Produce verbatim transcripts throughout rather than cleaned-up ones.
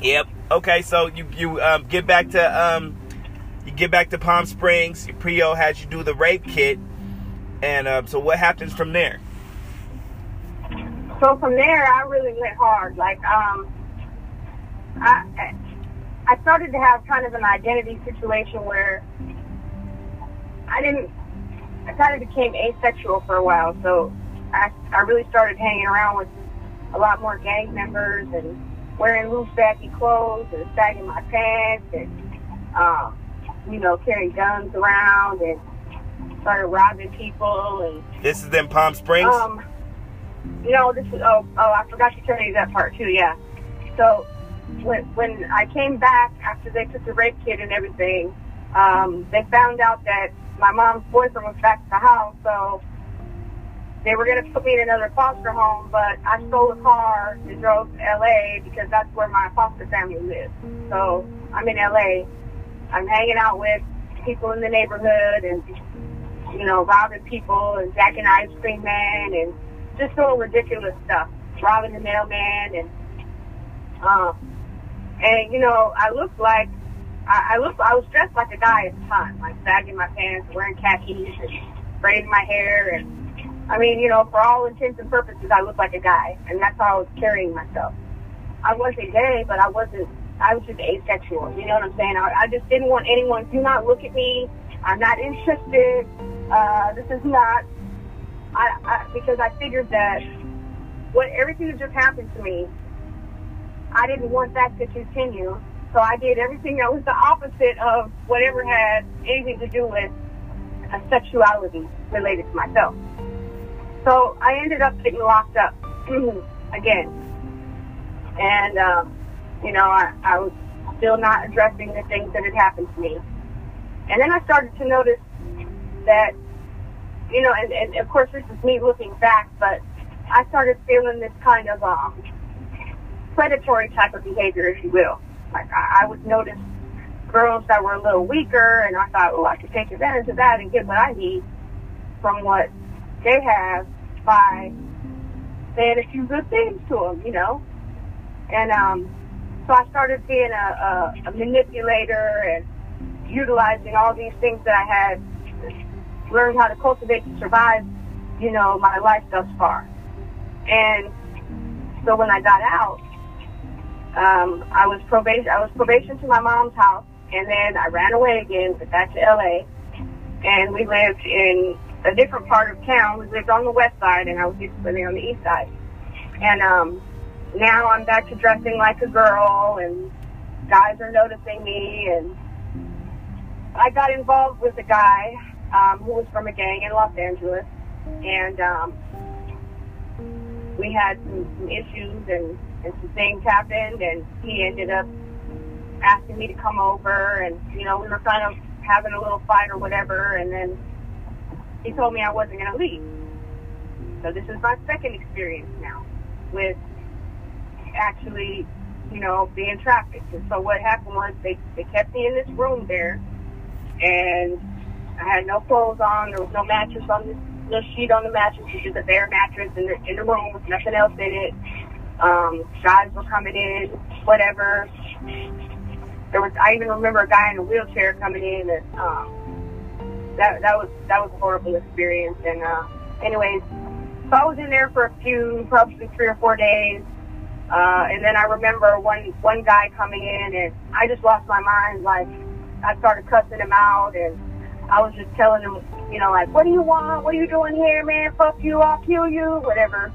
Yep. Okay, so you you um, get back to um you get back to Palm Springs. Your P O has you do the rape kit, and um, so what happens from there? So from there, I really went hard. Like um, I I started to have kind of an identity situation where I didn't. I kind of became asexual for a while, so I I really started hanging around with a lot more gang members and wearing loose baggy clothes and sagging my pants and, um, you know, carrying guns around and started robbing people. And this is in Palm Springs? Um, you know, this is, oh, oh, I forgot to tell you that part too, yeah. So when, when I came back after they took the rape kit and everything, um, they found out that my mom's boyfriend was back at the house, so they were going to put me in another foster home, but I stole a car and drove to L A because that's where my foster family lives. So I'm in L A. I'm hanging out with people in the neighborhood and, you know, robbing people and jacking ice cream man and just doing ridiculous stuff, robbing the mailman. And, uh, and you know, I looked like, I, I looked, I was dressed like a guy at the time, like sagging my pants, wearing khakis and braiding my hair and, I mean, you know, for all intents and purposes, I looked like a guy, and that's how I was carrying myself. I wasn't gay, but I wasn't, I was just asexual, you know what I'm saying? I, I just didn't want anyone, do not look at me, I'm not interested, uh, this is not, I, I because I figured that what everything that just happened to me, I didn't want that to continue, so I did everything that was the opposite of whatever had anything to do with a sexuality related to myself. So I ended up getting locked up again. And, um, you know, I, I was still not addressing the things that had happened to me. And then I started to notice that, you know, and, and of course this is me looking back, but I started feeling this kind of um, predatory type of behavior, if you will. Like I, I would notice girls that were a little weaker, and I thought, oh, I could take advantage of that and get what I need from what they have by saying a few good things to them, you know. And um, so I started being a, a, a manipulator and utilizing all these things that I had learned how to cultivate to survive, you know, my life thus far. And so when I got out, um, I was probation. I was probation to my mom's house, and then I ran away again, went back to L A, and we lived in a different part of town. We lived on the west side, and I was used to living on the east side. And um, now I'm back to dressing like a girl, and guys are noticing me. And I got involved with a guy um, who was from a gang in Los Angeles, and um, we had some, some issues, and, and some things happened, and he ended up asking me to come over, and, you know, we were kind of having a little fight or whatever, and then he told me I wasn't going to leave. So this is my second experience now with actually, you know, being trafficked. And so what happened was they, they kept me in this room there, and I had no clothes on. There was no mattress on this, no sheet on the mattress. It was just a bare mattress in the, in the room with nothing else in it. Um, guys were coming in, whatever. There was, I even remember a guy in a wheelchair coming in and, um, That, that was that was a horrible experience. And uh, anyways, so I was in there for a few, probably three or four days. Uh, and then I remember one, one guy coming in, and I just lost my mind. Like, I started cussing him out, and I was just telling him, you know, like, what do you want? What are you doing here, man? Fuck you, I'll kill you, whatever.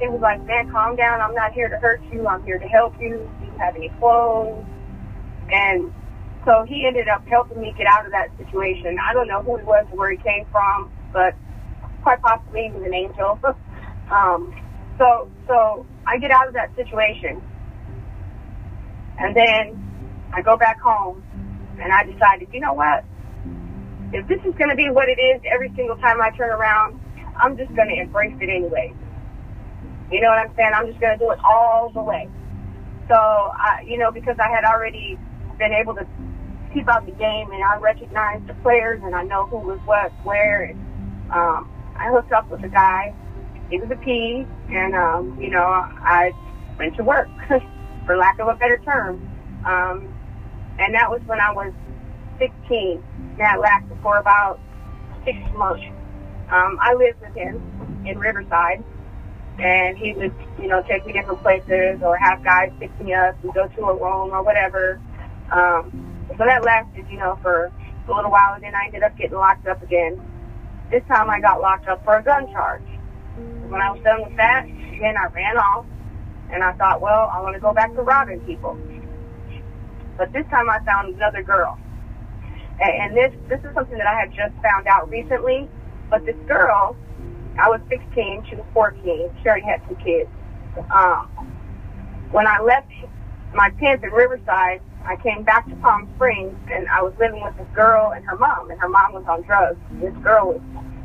He was like, man, calm down. I'm not here to hurt you. I'm here to help you. Do you have any clothes? And so he ended up helping me get out of that situation. I don't know who he was or where he came from, but quite possibly he was an angel. um, so so I get out of that situation. And then I go back home, and I decided, you know what? If this is going to be what it is every single time I turn around, I'm just going to embrace it anyway. You know what I'm saying? I'm just going to do it all the way. So, I, you know, because I had already been able to keep out the game, and I recognized the players, and I know who was what, where, and um, I hooked up with a guy. He was a P, and um, you know, I went to work, for lack of a better term. Um, and that was when I was sixteen. That lasted for about six months. Um, I lived with him in Riverside, and he would, you know, take me different places or have guys pick me up and go to a room or whatever. Um, so that lasted, you know, for a little while, and then I ended up getting locked up again. This time I got locked up for a gun charge. When I was done with that, then I ran off, and I thought, well, I want to go back to robbing people. But this time I found another girl. And this, this is something that I had just found out recently. But this girl, I was sixteen, she was fourteen, she already had two kids. Um, when I left my parents in Riverside, I came back to Palm Springs, and I was living with this girl and her mom, and her mom was on drugs. This girl was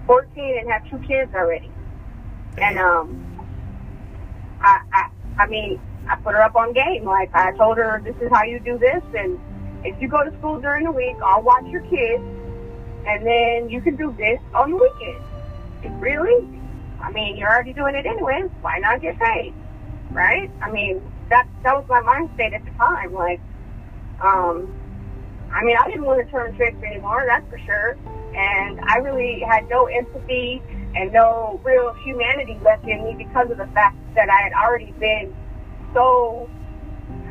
fourteen and had two kids already. And um, I, I, I mean, I put her up on game. Like, I told her, this is how you do this, and if you go to school during the week, I'll watch your kids. And then you can do this on the weekend. Really? I mean, you're already doing it anyway. Why not get paid? Right? I mean, that that was my mind state at the time. Like, um, I mean, I didn't want to turn tricks anymore, that's for sure. And I really had no empathy and no real humanity left in me because of the fact that I had already been so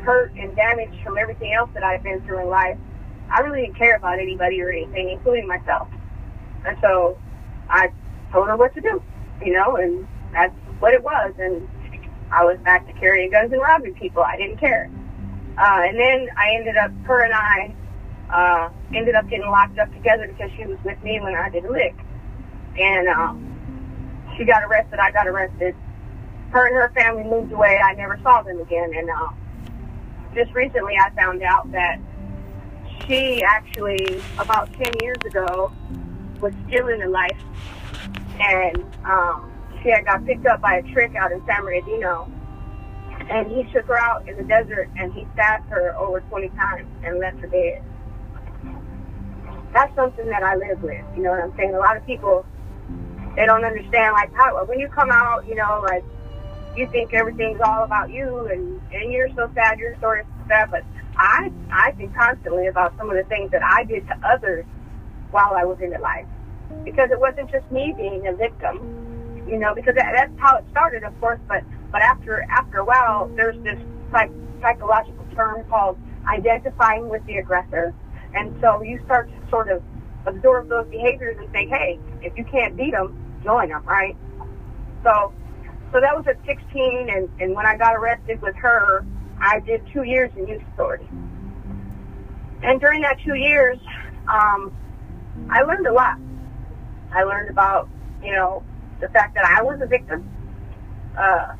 hurt and damaged from everything else that I've been through in life. I really didn't care about anybody or anything, including myself. And so I told her what to do, you know, and that's what it was. And I was back to carrying guns and robbing people. I didn't care. Uh, and then I ended up, her and I uh, ended up getting locked up together because she was with me when I did a lick. And um, she got arrested. I got arrested. Her and her family moved away. I never saw them again. And uh, just recently I found out that she actually, about ten years ago, was stealing a life, and um, she had got picked up by a trick out in San Bernardino, and he shook her out in the desert, and he stabbed her over twenty times and left her dead. That's something that I live with, you know what I'm saying? A lot of people, they don't understand, like, how, when you come out, you know, like, you think everything's all about you, and, and you're so sad, your story's so sad, but I, I think constantly about some of the things that I did to others while I was in the life, because it wasn't just me being a victim, you know, because that, that's how it started, of course, but, but after, after a while, there's this psych, psychological term called identifying with the aggressor, and so you start to sort of absorb those behaviors and think, hey, if you can't beat them, join them, right? So, so that was at sixteen, and, and when I got arrested with her, I did two years in youth authority. And during that two years, um, I learned a lot. I learned about, you know, the fact that I was a victim. Uh,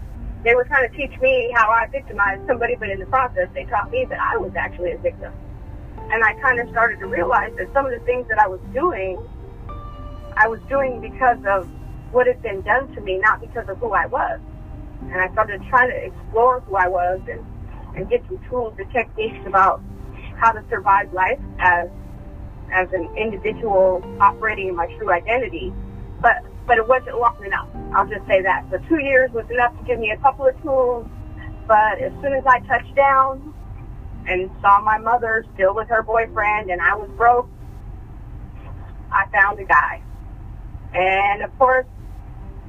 they were trying to teach me how I victimized somebody, but in the process, they taught me that I was actually a victim. And I kind of started to realize that some of the things that I was doing, I was doing because of what had been done to me, not because of who I was. And I started trying to explore who I was and and get some tools and techniques about how to survive life as as an individual operating in my true identity. But but it wasn't long enough. I'll just say that. So two years was enough to give me a couple of tools. But as soon as I touched down and saw my mother still with her boyfriend and I was broke, I found a guy. And of course,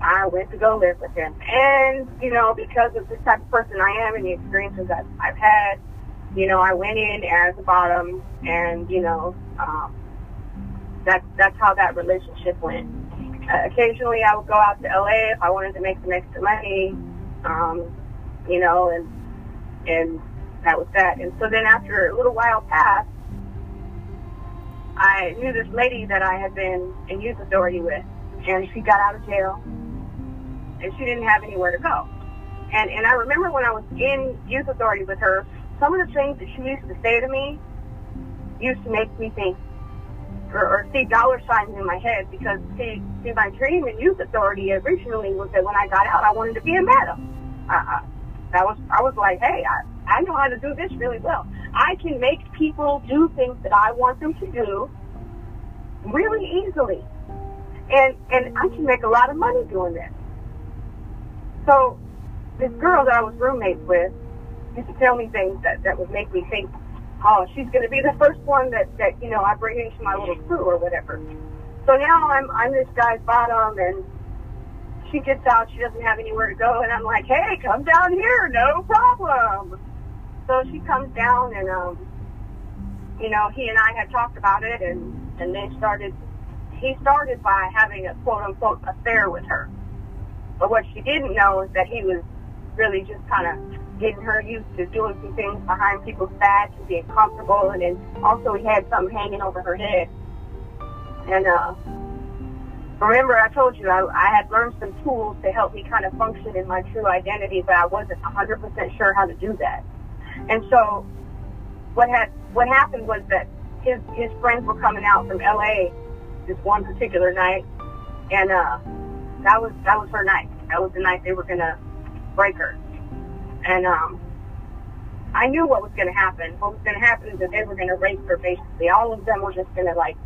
I went to go live with him. And, you know, because of the type of person I am and the experiences I've, I've had, you know, I went in as a bottom, and, you know, um, that, that's how that relationship went. Uh, occasionally I would go out to L A if I wanted to make some extra money, um, you know, and and that was that. And so then after a little while passed, I knew this lady that I had been in youth authority with, and she got out of jail. And she didn't have anywhere to go. And and I remember when I was in youth authority with her, some of the things that she used to say to me used to make me think, or, or see dollar signs in my head, because see, see my dream in youth authority originally was that when I got out, I wanted to be a madam. Uh-uh. That was, I was like, hey, I, I know how to do this really well. I can make people do things that I want them to do really easily. And and I can make a lot of money doing this. So this girl that I was roommates with used to tell me things that, that would make me think, oh, she's going to be the first one that, that, you know, I bring into my little crew or whatever. So now I'm, I'm this guy's bottom, and she gets out. She doesn't have anywhere to go. And I'm like, hey, come down here. No problem. So she comes down, and, um, you know, he and I had talked about it, and, and then started, he started by having a quote-unquote affair with her. But what she didn't know is that he was really just kind of getting her used to doing some things behind people's backs and being comfortable, and then also he had something hanging over her head. And uh, remember, I told you I, I had learned some tools to help me kind of function in my true identity, but I wasn't one hundred percent sure how to do that. And so what had what happened was that his his friends were coming out from L A this one particular night, and uh, that was that was her night. That was the night they were gonna break her. And um, I knew what was gonna happen. What was gonna happen is that they were gonna rape her. Basically, all of them were just gonna, like,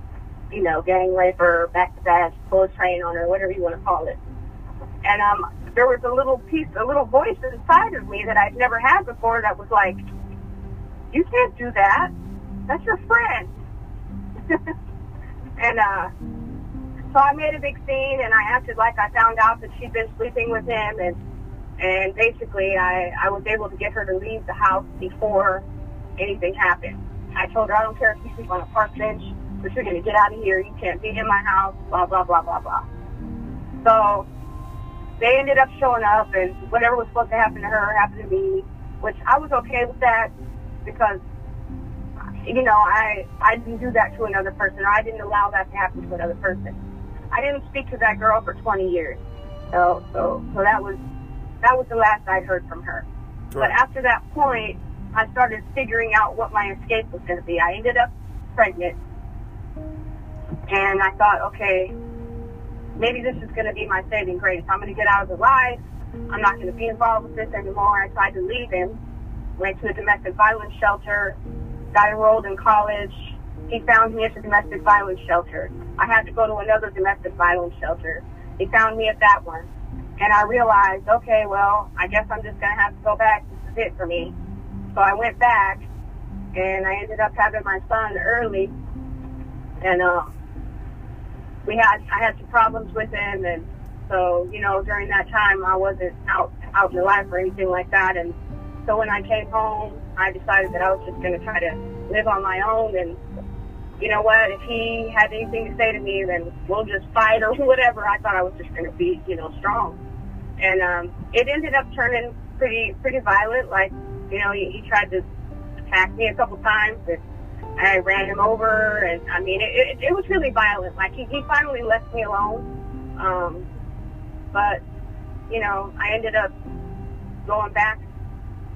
you know, gang rape her, back to back, pull a train on her, whatever you want to call it. And um, there was a little piece, a little voice inside of me that I'd never had before that was like, you can't do that. That's your friend. And uh, so I made a big scene, and I acted like I found out that she'd been sleeping with him, and and basically I, I was able to get her to leave the house before anything happened. I told her, I don't care if you sleep on a park bench, but you're going to get out of here. You can't be in my house, blah, blah, blah, blah, blah. So they ended up showing up, and whatever was supposed to happen to her happened to me, which I was okay with that, because, you know, I, I didn't do that to another person, or I didn't allow that to happen to another person. I didn't speak to that girl for twenty years. So, so, so that was, that was the last I'd heard from her. Right. But after that point, I started figuring out what my escape was going to be. I ended up pregnant, and I thought, okay, maybe this is going to be my saving grace. I'm going to get out of the life. I'm not going to be involved with this anymore. I tried to leave him. Went to a domestic violence shelter, got enrolled in college. He found me at the domestic violence shelter. I had to go to another domestic violence shelter. He found me at that one. And I realized, okay, well, I guess I'm just going to have to go back. This is it for me. So I went back, and I ended up having my son early. And uh, we had I had some problems with him. And so, you know, during that time, I wasn't out, out in the life or anything like that. And so when I came home, I decided that I was just going to try to live on my own, and you know what, if he had anything to say to me, then we'll just fight or whatever. I thought I was just going to be, you know, strong. And um, it ended up turning pretty pretty violent. Like, you know, he, he tried to attack me a couple times, and I ran him over, and I mean, it, it, it was really violent. Like, he, he finally left me alone. Um, but, you know, I ended up going back,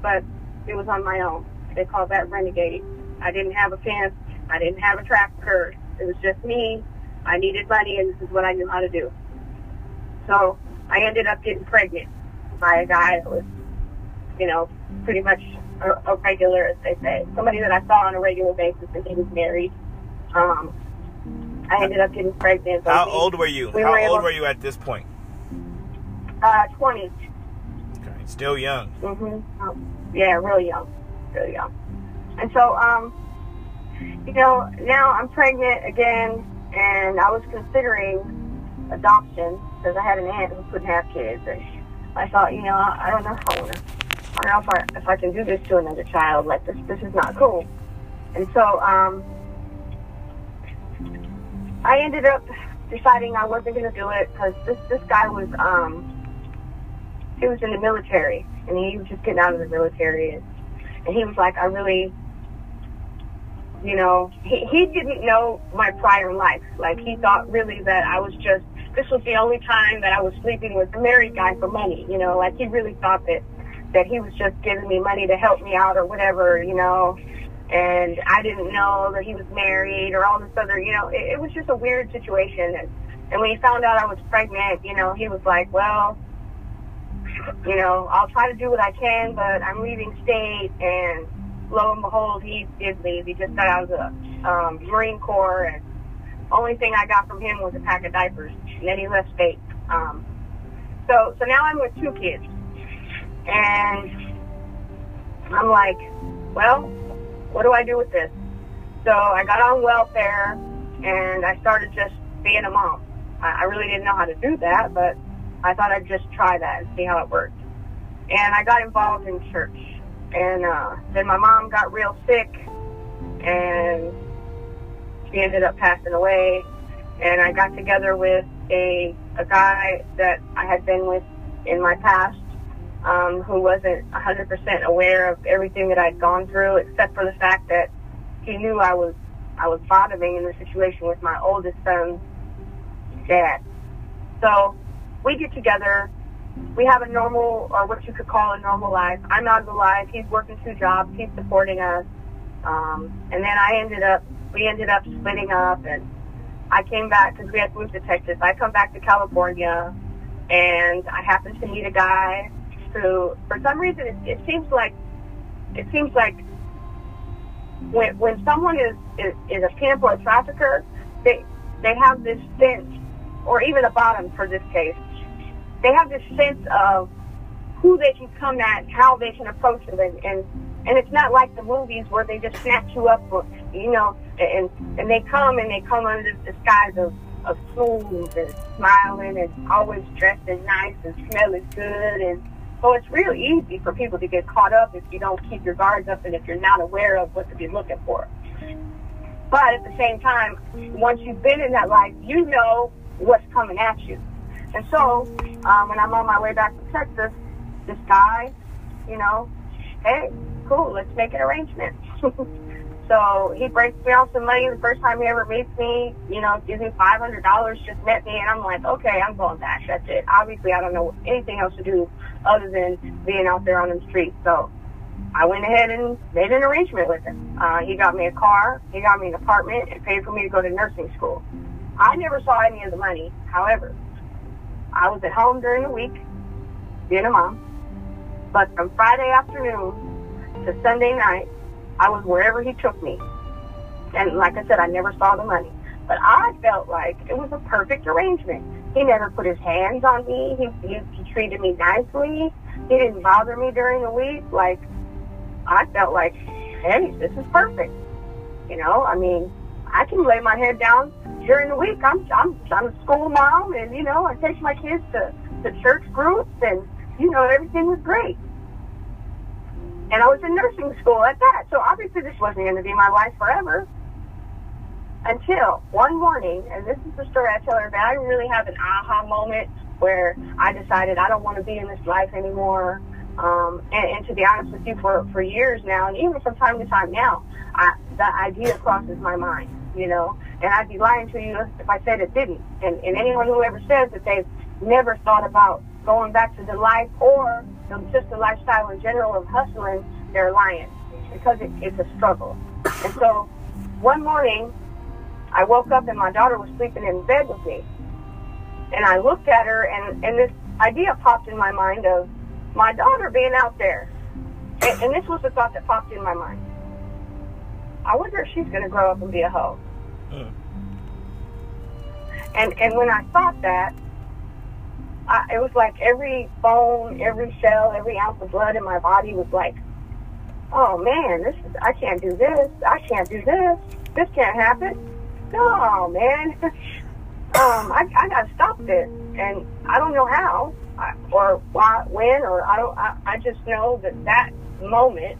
but it was on my own. They called that renegade. I didn't have a fence. I didn't have a track record. It was just me. I needed money, and this is what I knew how to do. So I ended up getting pregnant by a guy that was, you know, pretty much a, a regular, as they say. Somebody that I saw on a regular basis, and he was married. Um, I ended up getting pregnant. How we, old were you? We how were old able, were you at this point? Uh, twenty. Still young. Mm-hmm. Um, yeah, real young. Real young. And so, um, you know, now I'm pregnant again, and I was considering adoption because I had an aunt who couldn't have kids. And I thought, you know, I don't know how I want to, I don't know if I, if I can do this to another child. Like, this, this is not cool. And so, um, I ended up deciding I wasn't going to do it because this, this guy was, um, he was in the military, and he was just getting out of the military, and, and he was like, I really, you know, he, he didn't know my prior life. Like, he thought really that I was just, this was the only time that I was sleeping with a married guy for money, you know, like, he really thought that, that he was just giving me money to help me out or whatever, you know, and I didn't know that he was married or all this other, you know, it, it was just a weird situation, and, and when he found out I was pregnant, you know, he was like, well, you know, I'll try to do what I can, but I'm leaving state, and lo and behold, he did leave. He just got out of the um, Marine Corps, and only thing I got from him was a pack of diapers, and then he left state. Um, so, so now I'm with two kids, And I'm like, well, what do I do with this? So I got on welfare and I started just being a mom. I really didn't know how to do that, but I thought I'd just try that and see how it worked. And I got involved in church. And uh, then my mom got real sick and she ended up passing away. And I got together with a, a guy that I had been with in my past, um, who wasn't one hundred percent aware of everything that I'd gone through, except for the fact that he knew I was I was bottoming in the situation with my oldest son's dad. So we get together. We have a normal, or what you could call a normal life. I'm out of the life. He's working two jobs. He's supporting us. Um, and then I ended up, we ended up splitting up, and I came back because we had moved to Texas. I come back to California, and I happened to meet a guy who, for some reason, it, it seems like, it seems like when when someone is, is, is a pimp or a trafficker, they, they have this sense, or even a bottom for this case, they have this sense of who they can come at, how they can approach them, and, and, and it's not like the movies where they just snatch you up, or, you know, and and they come and they come under the disguise of, of fools and smiling and always dressed and nice and smelling good, and so it's real easy for people to get caught up if you don't keep your guards up and if you're not aware of what to be looking for. But at the same time, once you've been in that life, you know what's coming at you. And so, um, when I'm on my way back to Texas, this guy, you know, hey, cool, let's make an arrangement. So he brings me off some money the first time he ever meets me, you know, gives me five hundred dollars, just met me, and I'm like, okay, I'm going back, that's it. Obviously, I don't know anything else to do other than being out there on the street. So I went ahead and made an arrangement with him. Uh, he got me a car, he got me an apartment, and paid for me to go to nursing school. I never saw any of the money, however, I was at home during the week, being a mom, but from Friday afternoon to Sunday night, I was wherever he took me. And like I said, I never saw the money, but I felt like it was a perfect arrangement. He never put his hands on me. He, he, he treated me nicely. He didn't bother me during the week. Like, I felt like, hey, this is perfect. You know, I mean, I can lay my head down during the week. I'm, I'm, I'm a school mom, and, you know, I take my kids to, to church groups, and, you know, everything was great. And I was in nursing school at that, so obviously this wasn't going to be my life forever. Until one morning, and this is the story I tell everybody, I really have an aha moment where I decided I don't want to be in this life anymore. Um, and, and to be honest with you, for, for years now, and even from time to time now, I, that idea crosses my mind. You know, and I'd be lying to you if I said it didn't. And, and anyone who ever says that they've never thought about going back to the life or the, just the lifestyle in general of hustling, they're lying, because it, it's a struggle. And so one morning I woke up and my daughter was sleeping in bed with me. And I looked at her, and, and this idea popped in my mind of my daughter being out there. And, and this was the thought that popped in my mind. I wonder if she's going to grow up and be a hoe. Uh. And and when I thought that, I, it was like every bone, every cell, every ounce of blood in my body was like, oh man, this is, I can't do this. I can't do this. This can't happen. No, man. um, I, I got to stop this. And I don't know how I, or why, when, or I don't, I, I just know that that moment,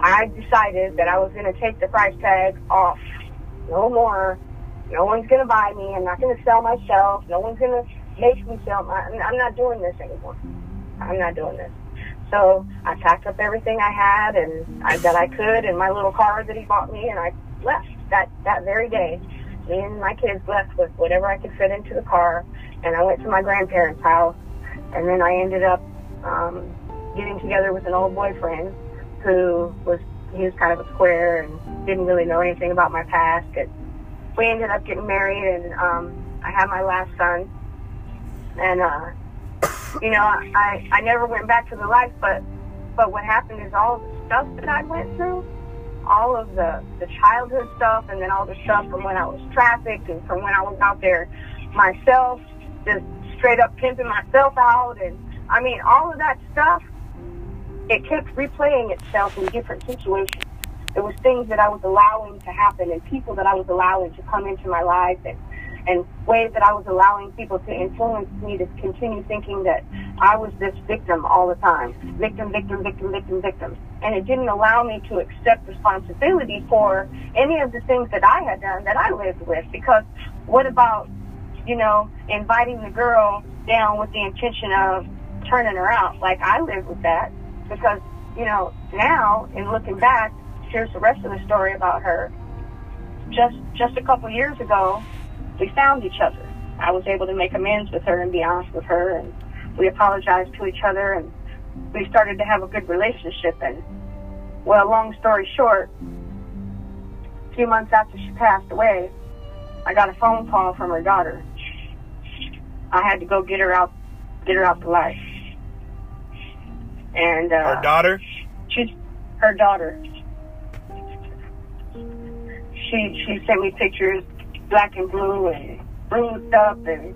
I decided that I was going to take the price tag off. No more. No one's going to buy me. I'm not going to sell myself. No one's going to make me sell my... I'm not doing this anymore. I'm not doing this. So I packed up everything I had and I, that I could, and my little car that he bought me, and I left that, that very day. Me and my kids left with whatever I could fit into the car, and I went to my grandparents' house, and then I ended up um, getting together with an old boyfriend who was, he was kind of a square and didn't really know anything about my past. And we ended up getting married, and um, I had my last son. And, uh, you know, I, I never went back to the life, but, but what happened is all the stuff that I went through, all of the, the childhood stuff, and then all the stuff from when I was trafficked and from when I was out there myself, just straight up pimping myself out, and I mean, all of that stuff, it kept replaying itself in different situations. It was things that I was allowing to happen and people that I was allowing to come into my life, and, and ways that I was allowing people to influence me to continue thinking that I was this victim all the time. Victim, victim, victim, victim, victim. And it didn't allow me to accept responsibility for any of the things that I had done that I lived with. Because what about, you know, inviting the girl down with the intention of turning her out? Like, I lived with that because, you know, now in looking back, here's the rest of the story about her. Just just a couple years ago, we found each other. I was able to make amends with her and be honest with her, and we apologized to each other, and we started to have a good relationship. And, well, long story short, a few months after she passed away, I got a phone call from her daughter. I had to go get her out, get her out to life. And uh, her daughter? She's her daughter. She she sent me pictures, black and blue and bruised up, and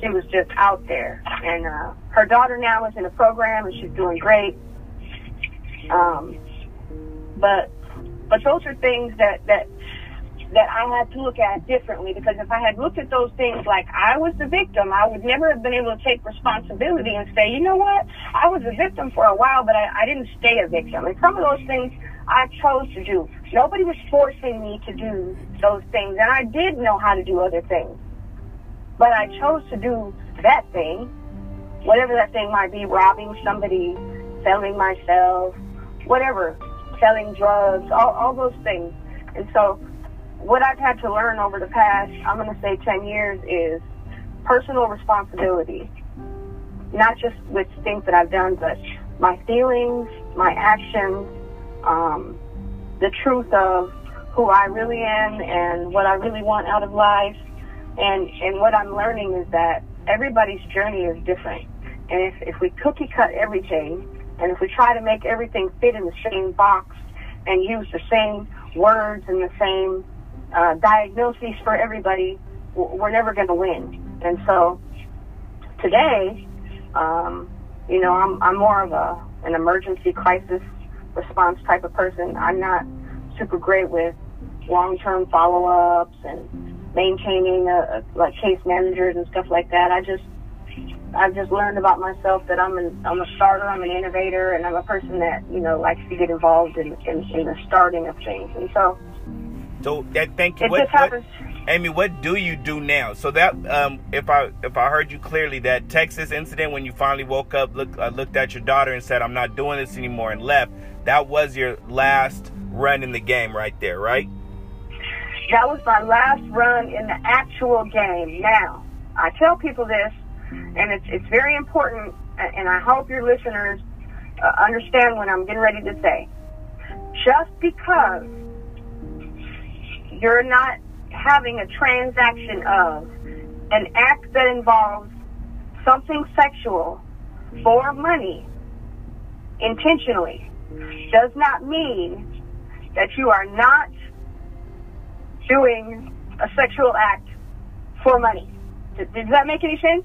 she was just out there. And uh, her daughter now is in a program, and she's doing great. Um, but but those are things that that that I had to look at differently, because if I had looked at those things like I was the victim, I would never have been able to take responsibility and say, you know what, I was a victim for a while, but I, I didn't stay a victim. And some of those things I chose to do. Nobody was forcing me to do those things, and I did know how to do other things. But I chose to do that thing, whatever that thing might be, robbing somebody, selling myself, whatever, selling drugs, all, all those things. And so what I've had to learn over the past, I'm going to say ten years, is personal responsibility. Not just with things that I've done, but my feelings, my actions, um, the truth of who I really am and what I really want out of life. And, and what I'm learning is that everybody's journey is different. And if, if we cookie cut everything, and if we try to make everything fit in the same box and use the same words and the same Uh, diagnoses for everybody, we're never going to win. And so today, um, you know, I'm, I'm more of a an emergency crisis response type of person. I'm not super great with long-term follow-ups and maintaining a, a, like case managers and stuff like that. I just I've just learned about myself that I'm an, I'm a starter, I'm an innovator, and I'm a person that, you know, likes to get involved in, in, in the starting of things. And so So that, thank you. What, what, Amy, what do you do now? So that, um, if I if I heard you clearly, that Texas incident when you finally woke up, look, uh, looked at your daughter and said, "I'm not doing this anymore," and left. That was your last run in the game, right there, right? That was my last run in the actual game. Now, I tell people this, and it's it's very important, and I hope your listeners uh, understand what I'm getting ready to say. Just because you're not having a transaction of an act that involves something sexual for money intentionally does not mean that you are not doing a sexual act for money. Does that make any sense?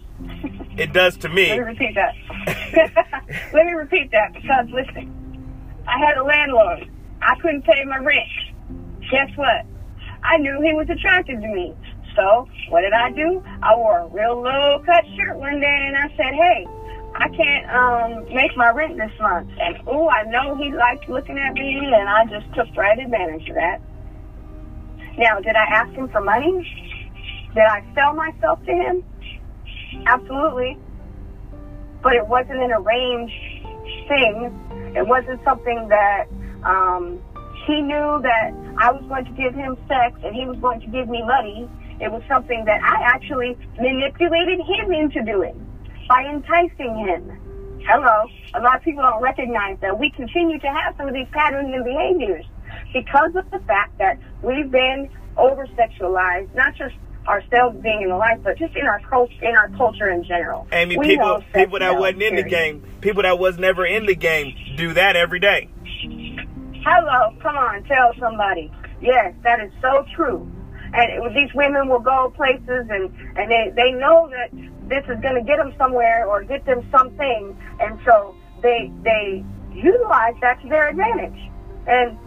It does to me. Let me repeat that. Let me repeat that because, listen, I had a landlord. I couldn't pay my rent. Guess what? I knew he was attracted to me. So what did I do? I wore a real low cut shirt one day and I said, hey, I can't um, make my rent this month. And, oh, I know he liked looking at me, and I just took right advantage of that. Now, did I ask him for money? Did I sell myself to him? Absolutely. But it wasn't an arranged thing. It wasn't something that um, he knew that I was going to give him sex and he was going to give me money. It was something that I actually manipulated him into doing by enticing him. Hello. A lot of people don't recognize that we continue to have some of these patterns and behaviors because of the fact that we've been over-sexualized, not just ourselves being in the life, but just in our cult, in our culture in general. Amy, we people, people that wasn't in the game, people that was never in the game do that every day. Hello, come on, tell somebody. Yes, that is so true. And it, these women will go places, and, and they, they know that this is going to get them somewhere or get them something. And so they they utilize that to their advantage. And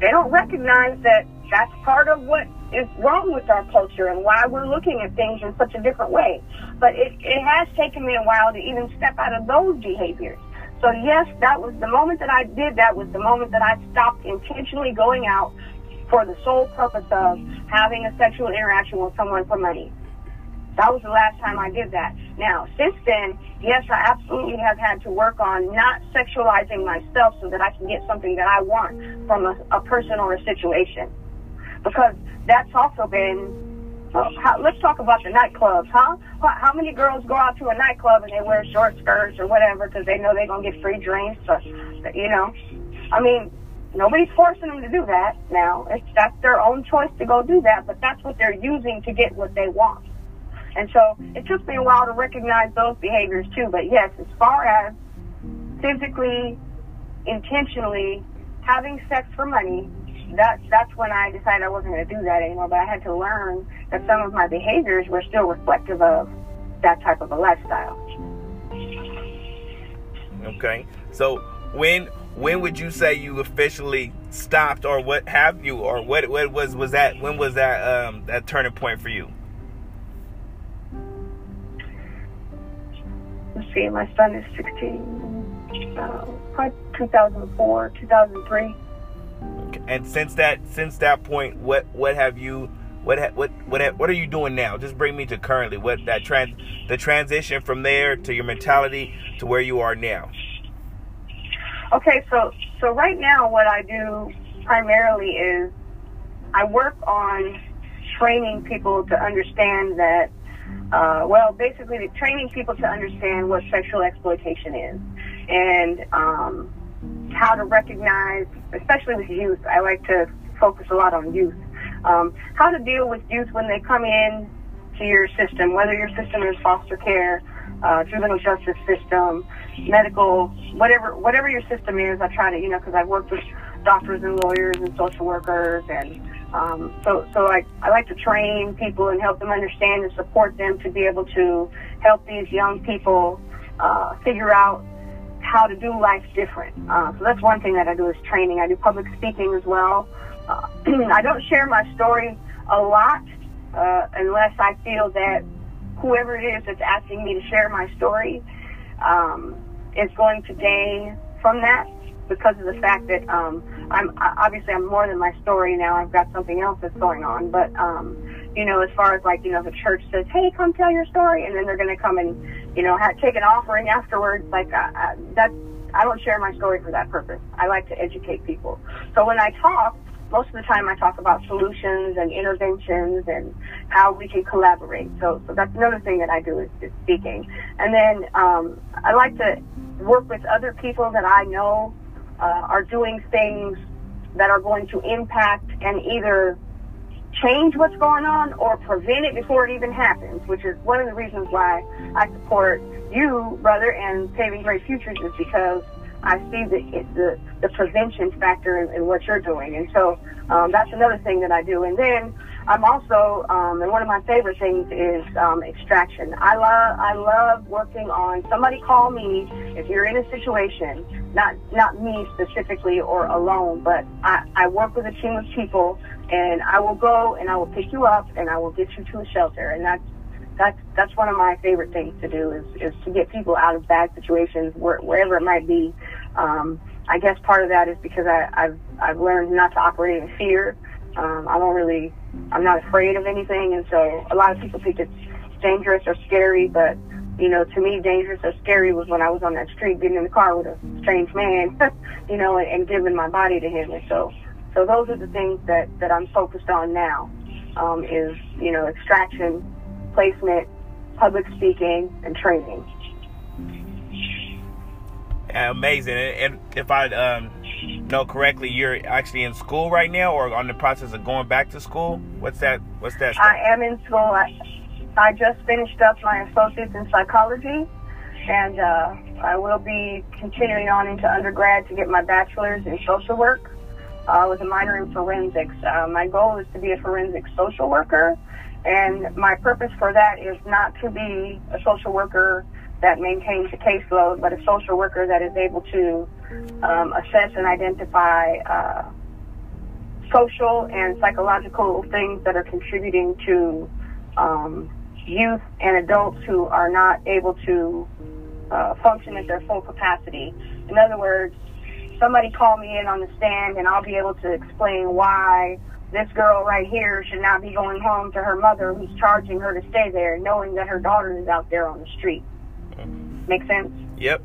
they don't recognize that that's part of what is wrong with our culture and why we're looking at things in such a different way. But it, it has taken me a while to even step out of those behaviors. So yes, that was the moment that I did that was the moment that I stopped intentionally going out for the sole purpose of having a sexual interaction with someone for money. That was the last time I did that. Now, since then, yes, I absolutely have had to work on not sexualizing myself so that I can get something that I want from a, a person or a situation. Because that's also been, uh, how, let's talk about the nightclubs, huh? How many girls go out to a nightclub and they wear short skirts or whatever because they know they're going to get free drinks or, you know? I mean, nobody's forcing them to do that now. It's, that's their own choice to go do that, but that's what they're using to get what they want. And so it took me a while to recognize those behaviors too. But yes, as far as physically, intentionally having sex for money, that's, that's when I decided I wasn't going to do that anymore. But I had to learn that some of my behaviors were still reflective of that type of a lifestyle. Okay. So when... When would you say you officially stopped, or what have you, or what what was was that? When was that um, that turning point for you? Let's see, my son is sixteen. Uh, probably two thousand four, two thousand three. Okay. And since that since that point, what what have you what ha, what what ha, what are you doing now? Just bring me to currently. What that trans the transition from there to your mentality to where you are now. Okay, so so right now what I do primarily is I work on training people to understand that, uh, well, basically training people to understand what sexual exploitation is and um, how to recognize, especially with youth. I like to focus a lot on youth, um, how to deal with youth when they come in to your system, whether your system is foster care, uh, juvenile justice system, medical, whatever whatever your system is. I try to, you know, because I've worked with doctors and lawyers and social workers, and um, so so I, I like to train people and help them understand and support them to be able to help these young people uh, figure out how to do life different. Uh, so that's one thing that I do is training. I do public speaking as well. Uh, I don't share my story a lot uh, unless I feel that whoever it is that's asking me to share my story um, is going to gain from that, because of the fact that um, I'm obviously I'm more than my story now. I've got something else that's going on. But um, you know, as far as like you know, the church says, "Hey, come tell your story," and then they're going to come and you know have, take an offering afterwards. Like I, I, that, I don't share my story for that purpose. I like to educate people. So when I talk, most of the time I talk about solutions and interventions and how we can collaborate. So, so that's another thing that I do is, is speaking. And then um, I like to work with other people that I know uh, are doing things that are going to impact and either change what's going on or prevent it before it even happens, which is one of the reasons why I support you, brother, and Paving Great Futures, is because I see the, the the prevention factor in, in what you're doing. And so um, that's another thing that I do. And then I'm also, um, and one of my favorite things is um, extraction. I love I love working on, somebody call me if you're in a situation, not not me specifically or alone, but I, I work with a team of people, and I will go and I will pick you up and I will get you to a shelter. And that's That's that's one of my favorite things to do is, is to get people out of bad situations where, wherever it might be. Um, I guess part of that is because I, I've I've learned not to operate in fear. Um, I don't really I'm not afraid of anything, and so a lot of people think it's dangerous or scary. But you know, to me, dangerous or scary was when I was on that street getting in the car with a strange man, you know, and, and giving my body to him. And so so those are the things that that I'm focused on now. Um, is you know extraction, placement, public speaking, and training. Amazing. And if I um, know correctly, you're actually in school right now, or on the process of going back to school. What's that? What's that? I am in school. I, I just finished up my associates in psychology, and uh, I will be continuing on into undergrad to get my bachelor's in social work uh, with a minor in forensics. Uh, my goal is to be a forensic social worker. And my purpose for that is not to be a social worker that maintains a caseload, but a social worker that is able to um, assess and identify uh, social and psychological things that are contributing to um, youth and adults who are not able to uh, function at their full capacity. In other words, somebody call me in on the stand and I'll be able to explain why this girl right here should not be going home to her mother who's charging her to stay there, knowing that her daughter is out there on the street. Make sense? Yep.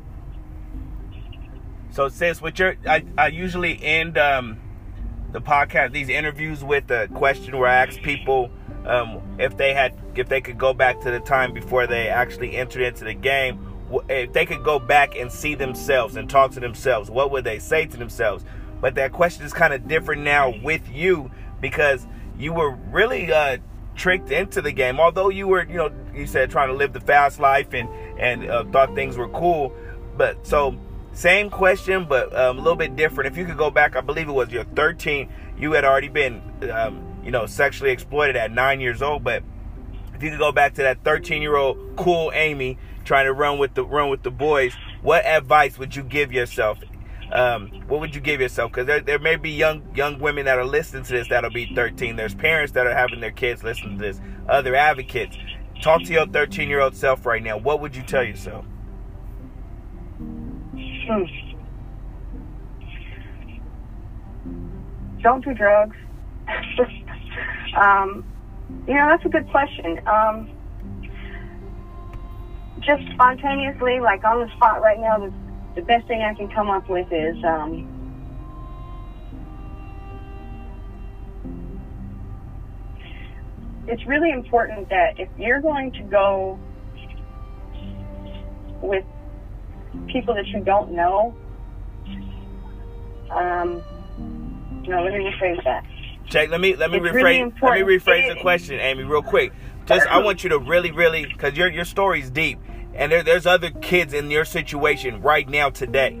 So sis, what you're, I, I usually end um, the podcast, these interviews, with a question where I ask people um, if they had, if they could go back to the time before they actually entered into the game, if they could go back and see themselves and talk to themselves, what would they say to themselves? But that question is kind of different now with you, because you were really uh, tricked into the game. Although you were, you know, you said trying to live the fast life and and uh, thought things were cool. But so same question, but um, a little bit different. If you could go back, I believe it was your thirteen. You had already been, um, you know, sexually exploited at nine years old. But if you could go back to that thirteen-year-old cool Amy trying to run with the run with the boys, what advice would you give yourself? Um, what would you give yourself? Because there, there may be young young women that are listening to this that'll be thirteen. There's parents that are having their kids listen to this, other advocates. Talk to your thirteen-year-old self right now. What would you tell yourself? Hmm. Don't do drugs. um, you know, that's a good question. Um, just spontaneously, like on the spot right now, this the best thing I can come up with is um, it's really important that if you're going to go with people that you don't know, um, no, let me rephrase that. Check. Let me let me it's rephrase. Really let me rephrase the question, Amy, real quick. Just I want you to really, really, because your your story's deep. And there, there's other kids in your situation right now today.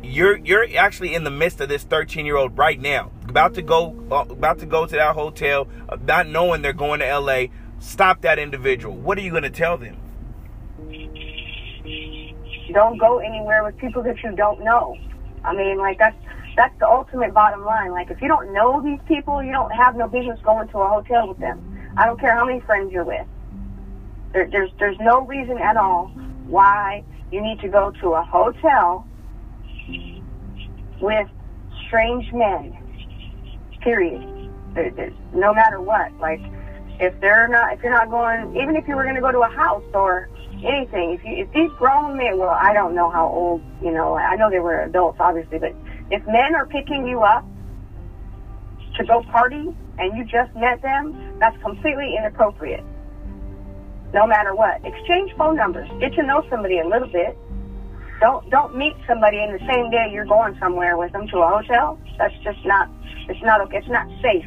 You're you're actually in the midst of this thirteen-year-old right now, about to go uh, about to go to that hotel, uh, not knowing they're going to L A. Stop that individual. What are you going to tell them? Don't go anywhere with people that you don't know. I mean, like that's that's the ultimate bottom line. Like if you don't know these people, you don't have no business going to a hotel with them. I don't care how many friends you're with. There, there's there's no reason at all why you need to go to a hotel with strange men, period. There, there's, no matter what, like if they're not, if you're not going, even if you were going to go to a house or anything, if you, if these grown men, well, I don't know how old, you know, I know they were adults, obviously, but if men are picking you up to go party and you just met them, that's completely inappropriate. No matter what. Exchange phone numbers. Get to know somebody a little bit. Don't don't meet somebody in the same day you're going somewhere with them to a hotel. That's just not, it's not okay. It's not safe.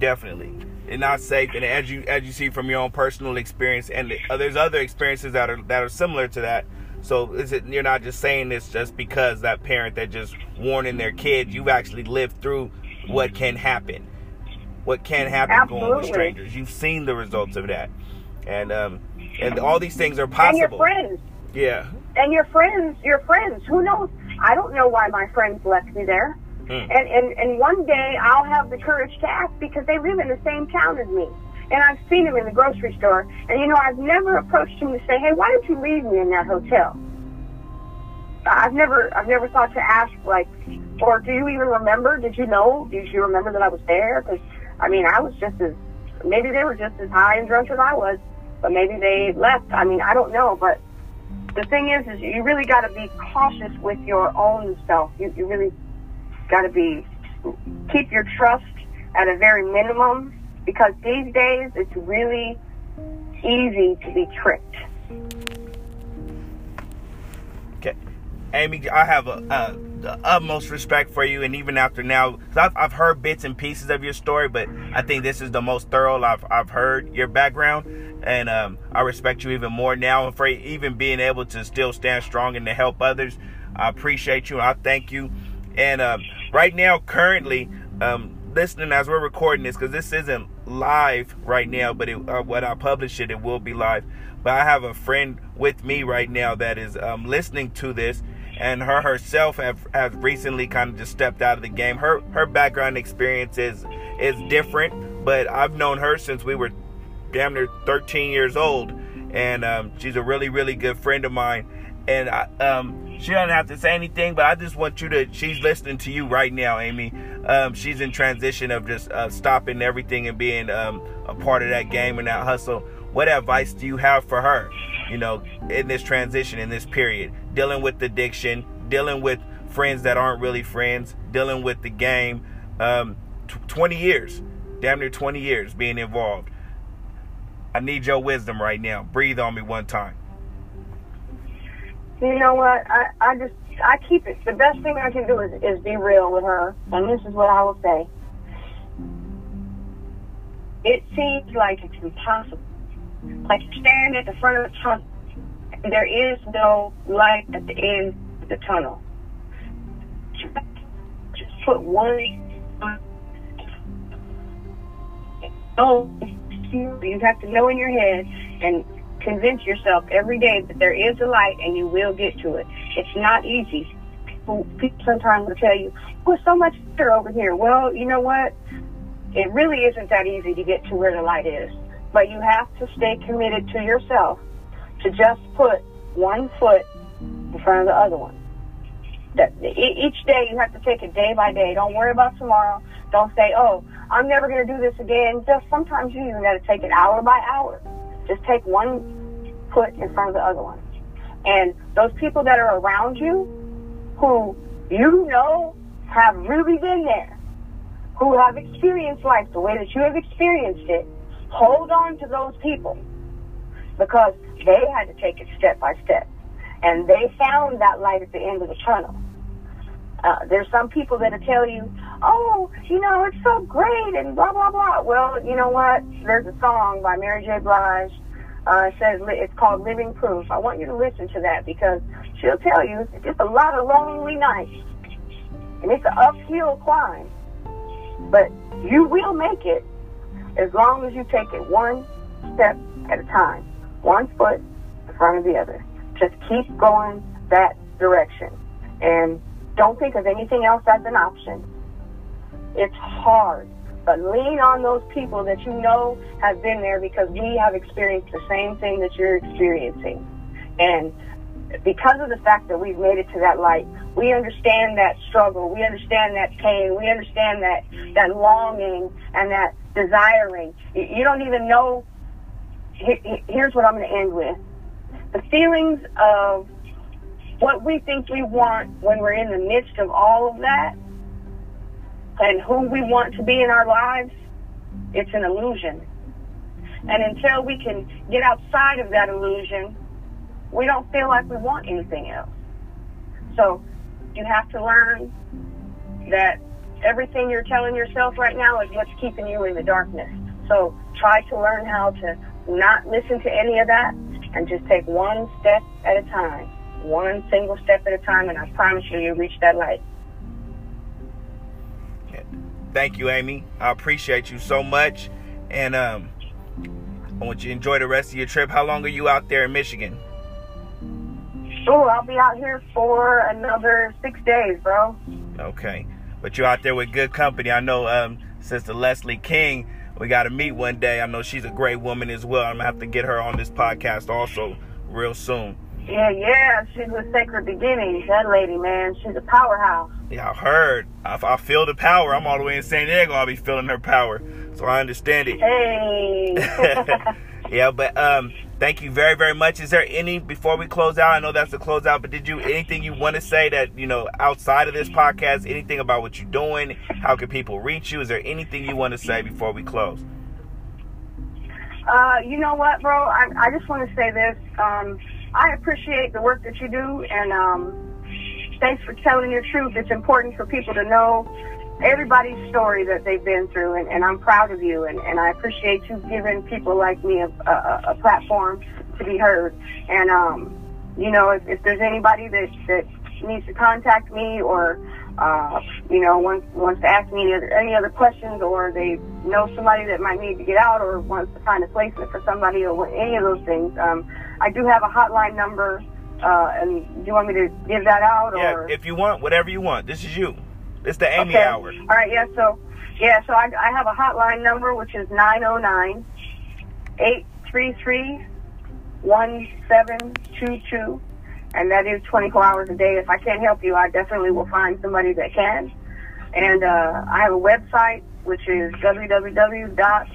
Definitely. It's not safe. And as you as you see from your own personal experience, and there's other experiences that are that are similar to that. So is it, you're not just saying this just because that parent that just warning their kids. You've actually lived through what can happen. What can happen Absolutely. Going with strangers. You've seen the results of that. And um, and all these things are possible. And your friends. Yeah. And your friends, your friends. Who knows? I don't know why my friends left me there. Mm. And, and, and one day I'll have the courage to ask because they live in the same town as me. And I've seen them in the grocery store. And, you know, I've never approached them to say, hey, why did you leave me in that hotel? I've never, I've never thought to ask, like, or do you even remember? Did you know? Did you remember that I was there? Because I mean, I was just as, maybe they were just as high and drunk as I was, but maybe they left. I mean, I don't know, but the thing is, is you really got to be cautious with your own self. You, you really got to be, keep your trust at a very minimum, because these days it's really easy to be tricked. Okay. Amy, I have a... Uh... the utmost respect for you, and even after now, because I've, I've heard bits and pieces of your story, but I think this is the most thorough I've, I've heard your background, and um, I respect you even more now, and for even being able to still stand strong and to help others. I appreciate you, and I thank you. And um, right now, currently, um, listening as we're recording this, because this isn't live right now, but it, uh, when I publish it, it will be live. But I have a friend with me right now that is um, listening to this, and her herself have, have recently kind of just stepped out of the game. Her her background experience is, is different, but I've known her since we were damn near thirteen years old, and um, she's a really, really good friend of mine. And I, um, she doesn't have to say anything, but I just want you to, she's listening to you right now, Amy. Um, she's in transition of just uh, stopping everything and being um, a part of that game and that hustle. What advice do you have for her, you know, in this transition, in this period, dealing with addiction, dealing with friends that aren't really friends, dealing with the game, um, twenty years, damn near twenty years being involved. I need your wisdom right now. Breathe on me one time. You know what? I, I just, I keep it. The best thing I can do is, is be real with her. And this is what I will say. It seems like it's impossible. Like standing at the front of the tunnel. There is no light at the end of the tunnel. Just put one. Oh, you have to know in your head and convince yourself every day that there is a light and you will get to it. It's not easy. People, people sometimes will tell you, well, so much better over here. Well, you know what? It really isn't that easy to get to where the light is. But you have to stay committed to yourself to just put one foot in front of the other one. That each day you have to take it day by day. Don't worry about tomorrow. Don't say, oh, I'm never going to do this again. Just sometimes you even got to take it hour by hour. Just take one foot in front of the other one. And those people that are around you, who you know have really been there, who have experienced life the way that you have experienced it, hold on to those people, because they had to take it step by step. And they found that light at the end of the tunnel. Uh, there's some people that'll tell you, oh, you know, it's so great and blah, blah, blah. Well, you know what? There's a song by Mary J. Blige. Uh, it says, it's called Living Proof. I want you to listen to that, because she'll tell you it's a lot of lonely nights. And it's an uphill climb. But you will make it as long as you take it one step at a time. One foot in front of the other. Just keep going that direction. And don't think of anything else as an option. It's hard, but lean on those people that you know have been there, because we have experienced the same thing that you're experiencing. And because of the fact that we've made it to that light, we understand that struggle, we understand that pain, we understand that, that longing and that desiring. You don't even know. Here's what I'm going to end with. The feelings of what we think we want when we're in the midst of all of that, and who we want to be in our lives, it's an illusion. And until we can get outside of that illusion, we don't feel like we want anything else. So you have to learn that everything you're telling yourself right now is what's keeping you in the darkness. So try to learn how to not listen to any of that and just take one step at a time, one single step at a time, and I promise you, you'll reach that light. Thank you, Amy. I appreciate you so much. And um, I want you to enjoy the rest of your trip. How long are you out there in Michigan? Oh, I'll be out here for another six days, bro. Okay. But you're out there with good company. I know um, Sister Leslie King, we got to meet one day. I know she's a great woman as well. I'm going to have to get her on this podcast also real soon. Yeah, yeah, she's with Sacred Beginnings. That lady, man, she's a powerhouse. Yeah, I heard. I, I feel the power. I'm all the way in San Diego. I'll be feeling her power, so I understand it. Hey. Yeah, but um, thank you very, very much. Is there any, before we close out? I know that's the close out, but did you anything you want to say that you know outside of this podcast? Anything about what you're doing? How can people reach you? Is there anything you want to say before we close? Uh, you know what, bro? I, I just want to say this. Um. I appreciate the work that you do, and um, thanks for telling your truth. It's important for people to know everybody's story that they've been through, and, and I'm proud of you, and, and I appreciate you giving people like me a, a, a platform to be heard. And, um, you know, if, if there's anybody that, that she needs to contact me, or uh, you know, wants wants to ask me any other questions, or they know somebody that might need to get out, or wants to find a placement for somebody, or any of those things. Um, I do have a hotline number, uh, and do you want me to give that out? Yeah, or? If you want, whatever you want. This is you. It's the Amy okay. hour. All right. Yeah. So yeah. So I, I have a hotline number, which is nine zero nine eight three three. one seven two two, and that is twenty-four hours a day. If I can't help you, I definitely will find somebody that can. And uh, I have a website, which is w w w dot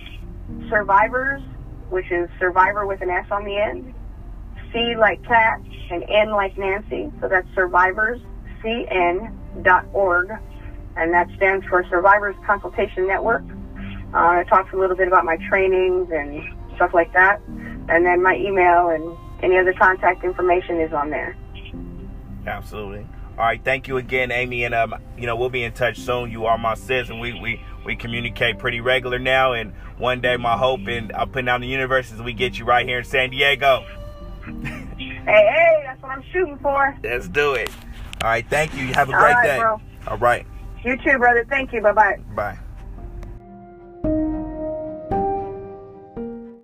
survivors, which is survivor with an S on the end, C like cat and N like Nancy. So that's survivors c n dot org, and that stands for Survivors Consultation Network. Uh, I talked a little bit about my trainings and stuff like that. And then my email and any other contact information is on there. Absolutely. All right. Thank you again, Amy. And, um, you know, we'll be in touch soon. You are my sis, and we, we, we communicate pretty regular now. And one day my hope and I'm putting out the universe is we get you right here in San Diego. hey, hey, that's what I'm shooting for. Let's do it. All right. Thank you. Have a great All right, day. Bro. All right. You too, brother. Thank you. Bye-bye. Bye.